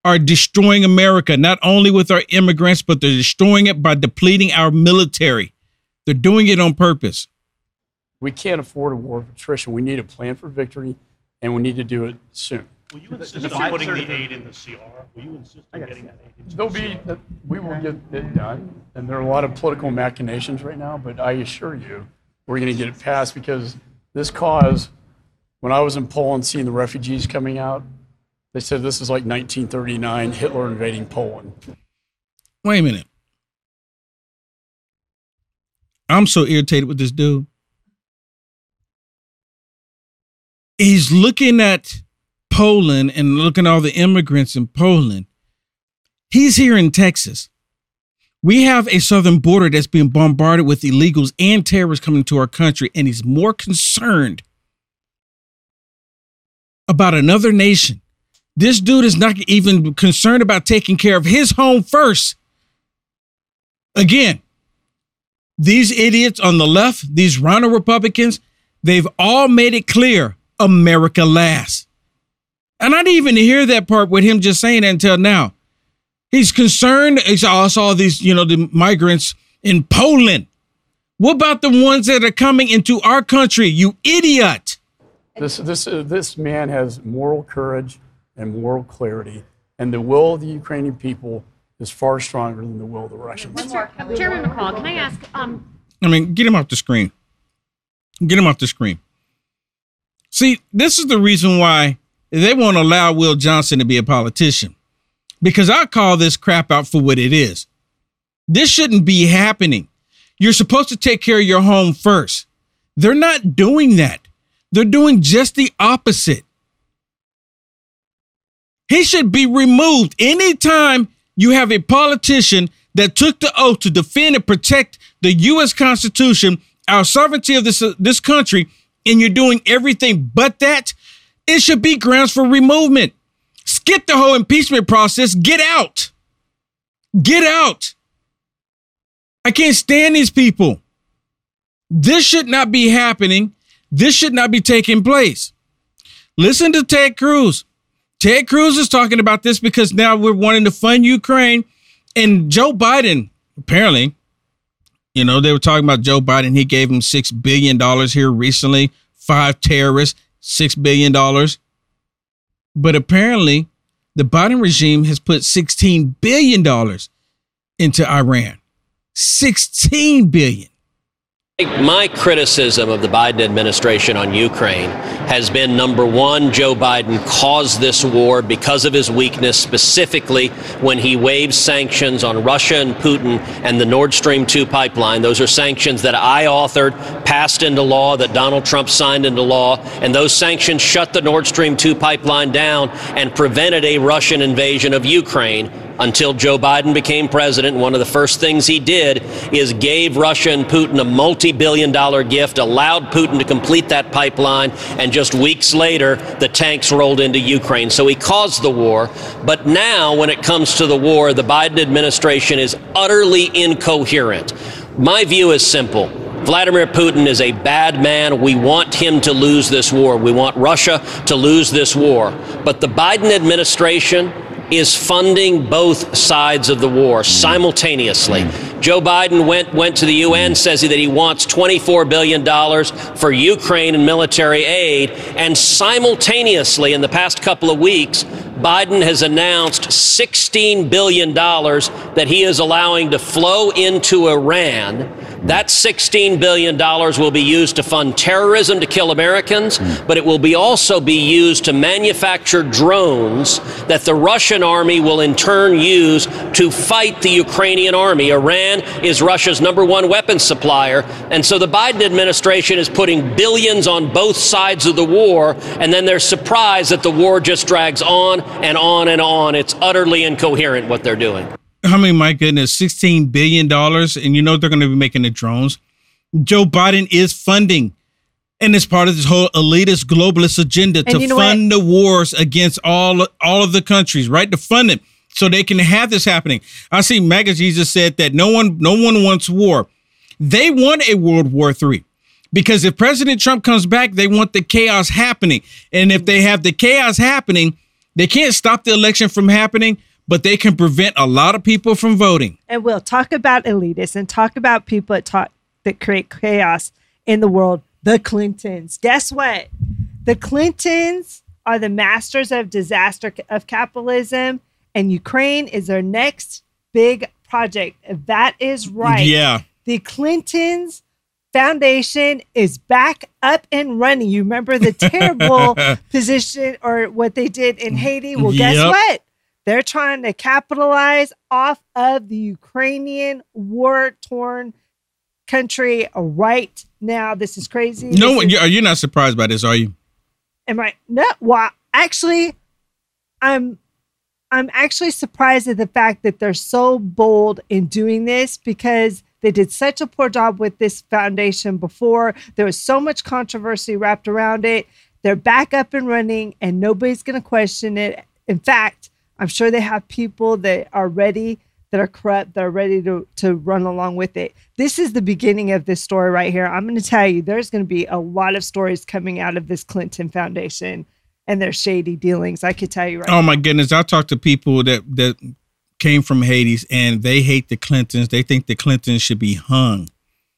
are destroying America, not only with our immigrants, but they're destroying it by depleting our military. They're doing it on purpose. We can't afford a war of attrition. We need a plan for victory, and we need to do it soon. Will you insist on putting the aid in the CR? Will you insist on getting that aid into the CR? We will get it done, and there are a lot of political machinations right now, but I assure you we're going to get it passed, because this cause, when I was in Poland seeing the refugees coming out, they said this is like 1939, Hitler invading Poland. Wait a minute. I'm so irritated with this dude. He's looking at Poland and looking at all the immigrants in Poland. He's here in Texas. We have a southern border that's being bombarded with illegals and terrorists coming to our country, and he's more concerned about another nation. This dude is not even concerned about taking care of his home first. Again, these idiots on the left, these Rhino Republicans, they've all made it clear America last. And I didn't even hear that part with him just saying that until now. He's concerned. I saw these, you know, the migrants in Poland. What about the ones that are coming into our country? You idiot. This man has moral courage and moral clarity, and the will of the Ukrainian people is far stronger than the will of the Russians. Chairman McCall, can I ask? Get him off the screen. Get him off the screen. See, this is the reason why they won't allow Will Johnson to be a politician, because I call this crap out for what it is. This shouldn't be happening. You're supposed to take care of your home first. They're not doing that. They're doing just the opposite. He should be removed. Anytime you have a politician that took the oath to defend and protect the U.S. Constitution, our sovereignty of this country, and you're doing everything but that, it should be grounds for removal. Skip the whole impeachment process. Get out. Get out. I can't stand these people. This should not be happening. This should not be taking place. Listen to Ted Cruz. Ted Cruz is talking about this because now we're wanting to fund Ukraine. And Joe Biden, apparently, you know, they were talking about Joe Biden. He gave him $6 billion here recently, 5 terrorists, $6 billion. But apparently, the Biden regime has put $16 billion into Iran. $16 billion. My criticism of the Biden administration on Ukraine has been, number one, Joe Biden caused this war because of his weakness, specifically when he waived sanctions on Russia and Putin and the Nord Stream 2 pipeline. Those are sanctions that I authored, passed into law, that Donald Trump signed into law, and those sanctions shut the Nord Stream 2 pipeline down and prevented a Russian invasion of Ukraine. Until Joe Biden became president, one of the first things he did is gave Russia and Putin a multi-billion-dollar gift, allowed Putin to complete that pipeline, and just weeks later, the tanks rolled into Ukraine. So he caused the war. But now, when it comes to the war, the Biden administration is utterly incoherent. My view is simple. Vladimir Putin is a bad man. We want him to lose this war. We want Russia to lose this war. But the Biden administration is funding both sides of the war simultaneously. Joe Biden went to the UN, says that he wants $24 billion for Ukraine and military aid, and simultaneously, in the past couple of weeks, Biden has announced $16 billion that he is allowing to flow into Iran. That $16 billion will be used to fund terrorism to kill Americans, but it will be also be used to manufacture drones that the Russian army will in turn use to fight the Ukrainian army. Iran is Russia's #1 weapons supplier. And so the Biden administration is putting billions on both sides of the war, and then they're surprised that the war just drags on and on and on. It's utterly incoherent what they're doing. I mean, my goodness, $16 billion. And you know, they're going to be making the drones. Joe Biden is funding. And it's part of this whole elitist globalist agenda and to fund the wars against all of the countries, right? To fund it so they can have this happening. I see MAGA Jesus said that no one wants war. They want a World War III. Because if President Trump comes back, they want the chaos happening. And if they have the chaos happening, they can't stop the election from happening, but they can prevent a lot of people from voting. And we'll talk about elitists and talk about people that create chaos in the world. The Clintons. Guess what? The Clintons are the masters of disaster of capitalism, and Ukraine is their next big project. That is right. Yeah. The Clintons Foundation is back up and running. You remember the terrible position or what they did in Haiti? Well, guess what? They're trying to capitalize off of the Ukrainian war-torn country right now. This is crazy. No, you're not surprised by this, are you? Am I? No. Well, actually, I'm actually surprised at the fact that they're so bold in doing this, because they did such a poor job with this foundation before. There was so much controversy wrapped around it. They're back up and running, and nobody's going to question it. In fact, I'm sure they have people that are ready, that are corrupt, that are ready to run along with it. This is the beginning of this story right here. I'm going to tell you, there's going to be a lot of stories coming out of this Clinton Foundation and their shady dealings. I could tell you right now. Oh, my goodness. I talked to people that came from Haiti, and they hate the Clintons. They think the Clintons should be hung.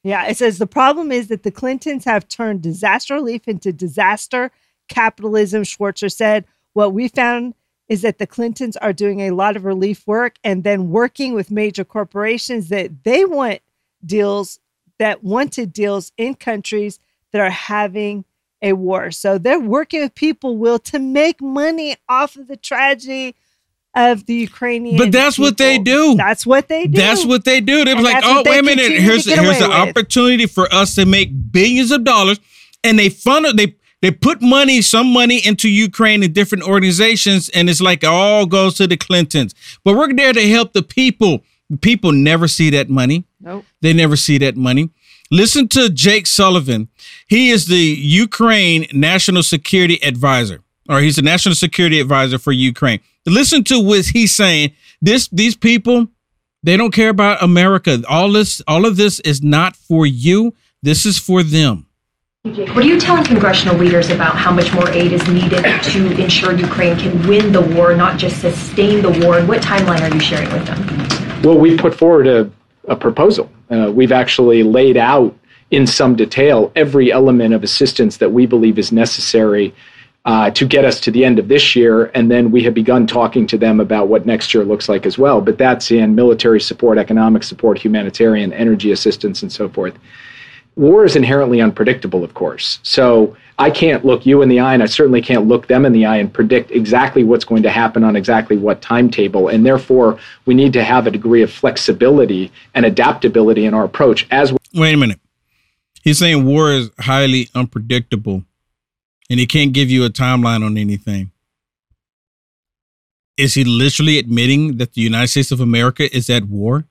Yeah, it says the problem is that the Clintons have turned disaster relief into disaster capitalism, Schwarzer said. What we found is that the Clintons are doing a lot of relief work and then working with major corporations that they wanted deals in countries that are having a war. So they're working with people, Will, to make money off of the tragedy of the Ukrainian But that's people. What they do. That's what they do. That's what they do. They were like, oh, wait a minute. Here's an opportunity for us to make billions of dollars. And they funnel, they put some money into Ukraine and different organizations, and it's like it all goes to the Clintons. But we're there to help the people. People never see that money. Nope. They never see that money. Listen to Jake Sullivan. He is the Ukraine National Security Advisor, or he's the National Security Advisor for Ukraine. Listen to what he's saying. These people, they don't care about America. All of this is not for you. This is for them. What are you telling congressional leaders about how much more aid is needed to ensure Ukraine can win the war, not just sustain the war? And what timeline are you sharing with them? Well, we've put forward a proposal. We've actually laid out in some detail every element of assistance that we believe is necessary to get us to the end of this year. And then we have begun talking to them about what next year looks like as well. But that's in military support, economic support, humanitarian, energy assistance, and so forth. war is inherently unpredictable, of course. So I can't look you in the eye, and I certainly can't look them in the eye and predict exactly what's going to happen on exactly what timetable. And therefore, we need to have a degree of flexibility and adaptability in our approach. As wait a minute. He's saying war is highly unpredictable, and he can't give you a timeline on anything. Is he literally admitting that the United States of America is at war?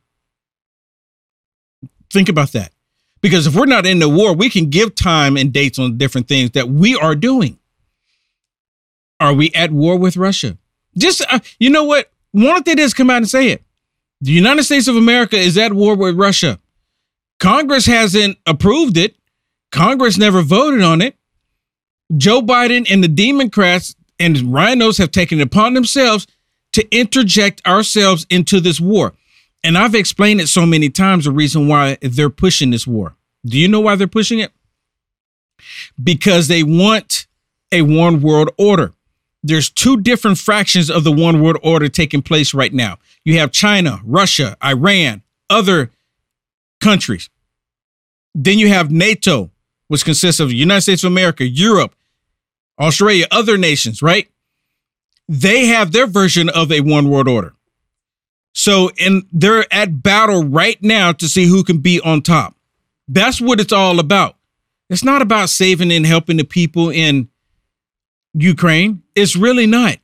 Think about that. Because if we're not in the war, we can give time and dates on different things that we are doing. Are we at war with Russia? Just, you know what? Why don't they just come out and say it? The United States of America is at war with Russia. Congress hasn't approved it. Congress never voted on it. Joe Biden and the Democrats and rhinos have taken it upon themselves to interject ourselves into this war. And I've explained it so many times, the reason why they're pushing this war. Do you know why they're pushing it? Because they want a one world order. There's two different fractions of the one world order taking place right now. You have China, Russia, Iran, other countries. Then you have NATO, which consists of the United States of America, Europe, Australia, other nations, right? They have their version of a one world order. So, and they're at battle right now to see who can be on top. That's what it's all about. It's not about saving and helping the people in Ukraine. It's really not.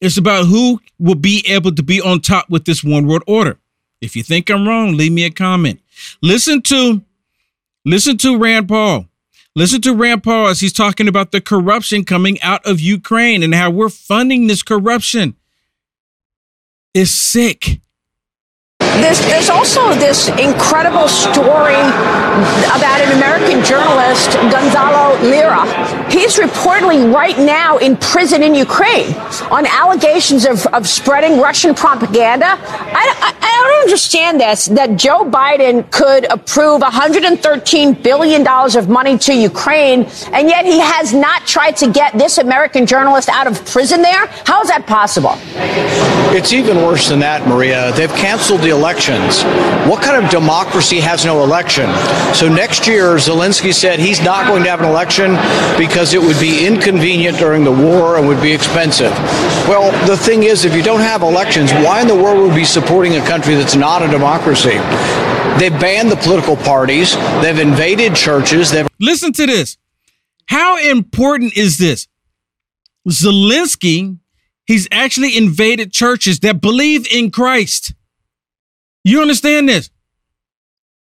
It's about who will be able to be on top with this one world order. If you think I'm wrong, leave me a comment. Listen to Rand Paul. Listen to Rand Paul as he's talking about the corruption coming out of Ukraine and how we're funding this corruption. Is sick. There's also this incredible story about an American journalist, Gonzalo Lira. He's reportedly right now in prison in Ukraine on allegations of spreading Russian propaganda. I don't understand this, that Joe Biden could approve $113 billion of money to Ukraine, and yet he has not tried to get this American journalist out of prison there. How is that possible? It's even worse than that, Maria. They've canceled the elections. What kind of democracy has no election? So next year, Zelensky said he's not going to have an election because it would be inconvenient during the war and would be expensive. Well, the thing is, if you don't have elections, why in the world would we be supporting a country that's not a democracy? They've banned the political parties. They've invaded churches. Listen to this. How important is this? Zelensky, he's actually invaded churches that believe in Christ. You understand this?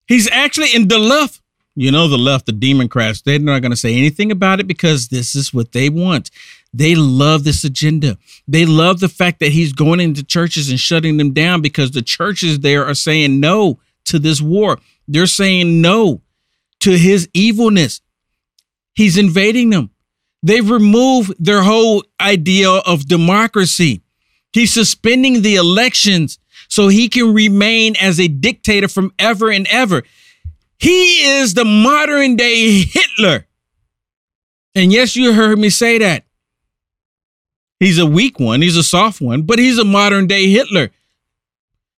He's actually in the left. You know, the left, the Democrats, they're not going to say anything about it because this is what they want. They love this agenda. They love the fact that he's going into churches and shutting them down because the churches there are saying no to this war. They're saying no to his evilness. He's invading them. They've removed their whole idea of democracy. He's suspending the elections so he can remain as a dictator from ever and ever. He is the modern day Hitler. And yes, you heard me say that. He's a weak one. He's a soft one, but he's a modern day Hitler.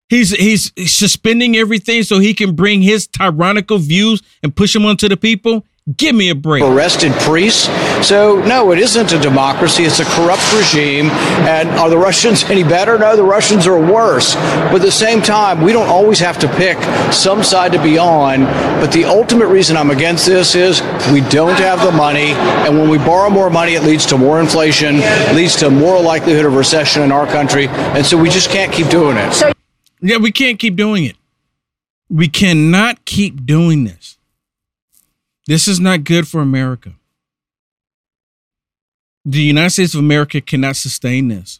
He's suspending everything so he can bring his tyrannical views and push them onto the people. Give me a break. Arrested priests. So, no, it isn't a democracy. It's a corrupt regime. And are the Russians any better? No, the Russians are worse. But at the same time, we don't always have to pick some side to be on. But the ultimate reason I'm against this is we don't have the money. And when we borrow more money, it leads to more inflation, leads to more likelihood of recession in our country. And so we just can't keep doing it. Yeah, we can't keep doing it. We cannot keep doing this. This is not good for America. The United States of America cannot sustain this.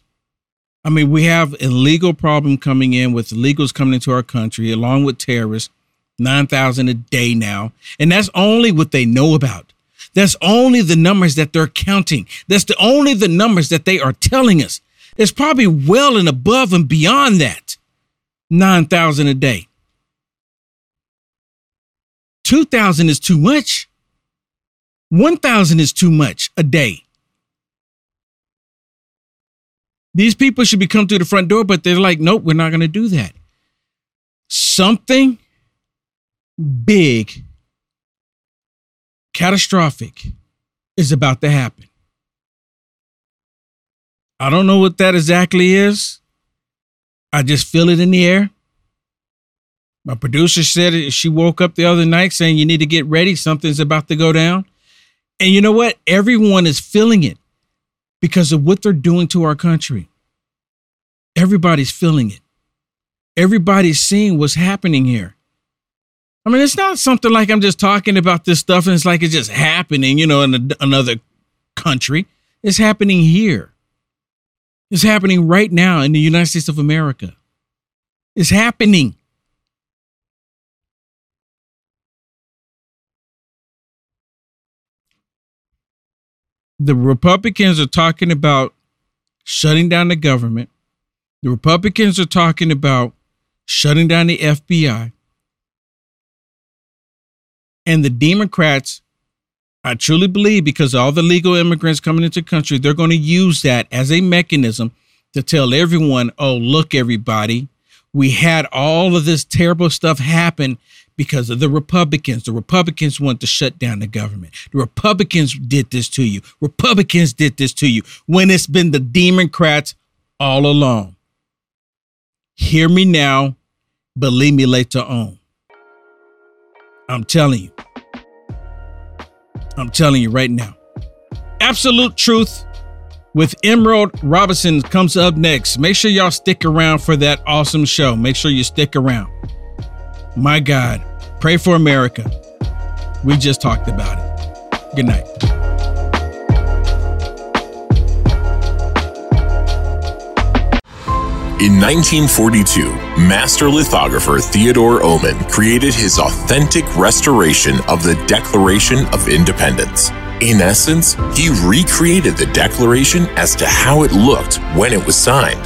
I mean, we have a legal problem coming in with illegals coming into our country, along with terrorists, 9,000 a day now. And that's only what they know about. That's only the numbers that they're counting. That's only the numbers that they are telling us. It's probably well and above and beyond that, 9,000 a day. 2,000 is too much. 1,000 is too much a day. These people should be come through the front door, but they're like, nope, we're not going to do that. Something big catastrophic is about to happen. I don't know what that exactly is. I just feel it in the air. My producer said she woke up the other night saying, you need to get ready. Something's about to go down. And you know what? Everyone is feeling it because of what they're doing to our country. Everybody's feeling it. Everybody's seeing what's happening here. I mean, it's not something like I'm just talking about this stuff and it's like it's just happening, you know, in another country. It's happening here. It's happening right now in the United States of America. It's happening. The Republicans are talking about shutting down the government. The Republicans are talking about shutting down the FBI. And the Democrats, I truly believe, because all the legal immigrants coming into the country, they're going to use that as a mechanism to tell everyone, oh, look, everybody, we had all of this terrible stuff happen because of the Republicans. The Republicans want to shut down the government. The Republicans did this to you. Republicans did this to you, when it's been the Democrats all along. Hear me now, believe me later on. I'm telling you. I'm telling you right now. Absolute Truth with Emerald Robinson comes up next. Make sure y'all stick around for that awesome show. Make sure you stick around. My God, pray for America. We just talked about it. Good night. In 1942, master lithographer Theodore Omen created his authentic restoration of the Declaration of Independence. In essence, he recreated the Declaration as to how it looked when it was signed.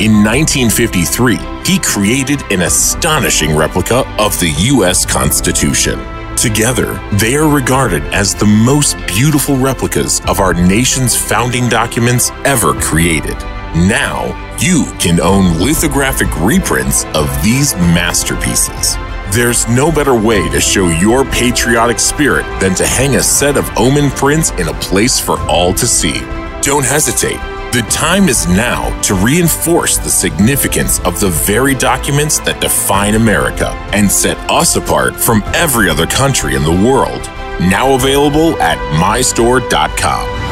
In 1953, he created an astonishing replica of the U.S. Constitution. Together, they are regarded as the most beautiful replicas of our nation's founding documents ever created. Now, you can own lithographic reprints of these masterpieces. There's no better way to show your patriotic spirit than to hang a set of Omen prints in a place for all to see. Don't hesitate. The time is now to reinforce the significance of the very documents that define America and set us apart from every other country in the world. Now available at MyStore.com.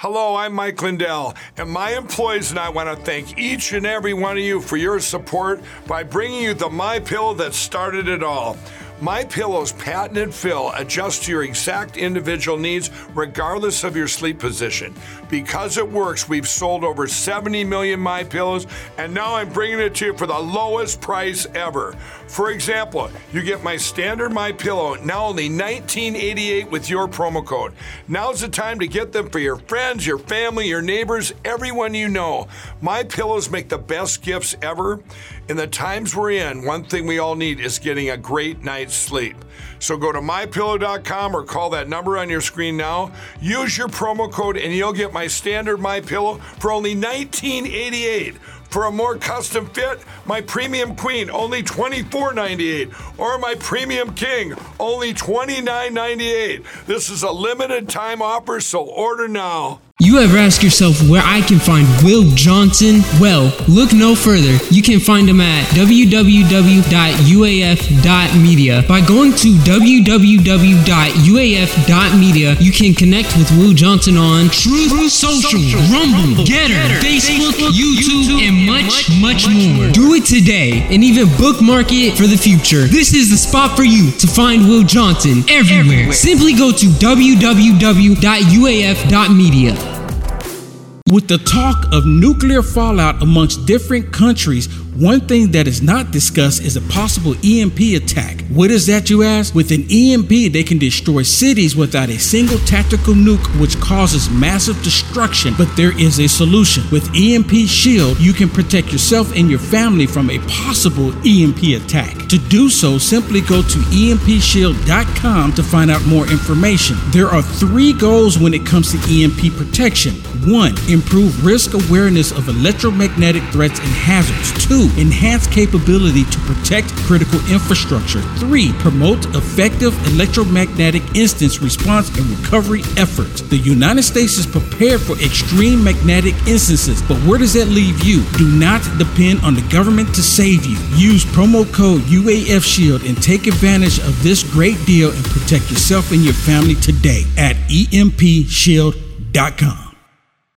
Hello, I'm Mike Lindell, and my employees and I want to thank each and every one of you for your support by bringing you the My Pillow that started it all. My Pillow's patented fill adjusts to your exact individual needs regardless of your sleep position. Because it works, we've sold over 70 million My Pillows, and now I'm bringing it to you for the lowest price ever. For example, you get my standard My Pillow now only $19.88 with your promo code. Now's the time to get them for your friends, your family, your neighbors, everyone you know. My Pillows make the best gifts ever. In the times we're in, one thing we all need is getting a great night's sleep. So go to MyPillow.com or call that number on your screen now. Use your promo code and you'll get my standard MyPillow for only $19.88. For a more custom fit, my Premium Queen, only $24.98. Or my Premium King, only $29.98. This is a limited time offer, so order now. You ever ask yourself where I can find Will Johnson? Well, look no further. You can find him at www.uaf.media. By going to www.uaf.media, you can connect with Will Johnson on Truth Social, Rumble, Getter, Facebook, YouTube, and much more. Do it today and even bookmark it for the future. This is the spot for you to find Will Johnson everywhere. Simply go to www.uaf.media. With the talk of nuclear fallout amongst different countries, one thing that is not discussed is a possible EMP attack. What is that, you ask? With an EMP, they can destroy cities without a single tactical nuke, which causes massive destruction, but there is a solution. With EMP Shield, you can protect yourself and your family from a possible EMP attack. To do so, simply go to EMPShield.com to find out more information. There are 3 goals when it comes to EMP protection. 1. improve risk awareness of electromagnetic threats and hazards. 2. Enhance capability to protect critical infrastructure. 3. Promote effective electromagnetic incident response and recovery efforts. The United States is prepared for extreme magnetic instances, but where does that leave you? Do not depend on the government to save you. Use promo code UAF Shield and take advantage of this great deal and protect yourself and your family today at EMPShield.com.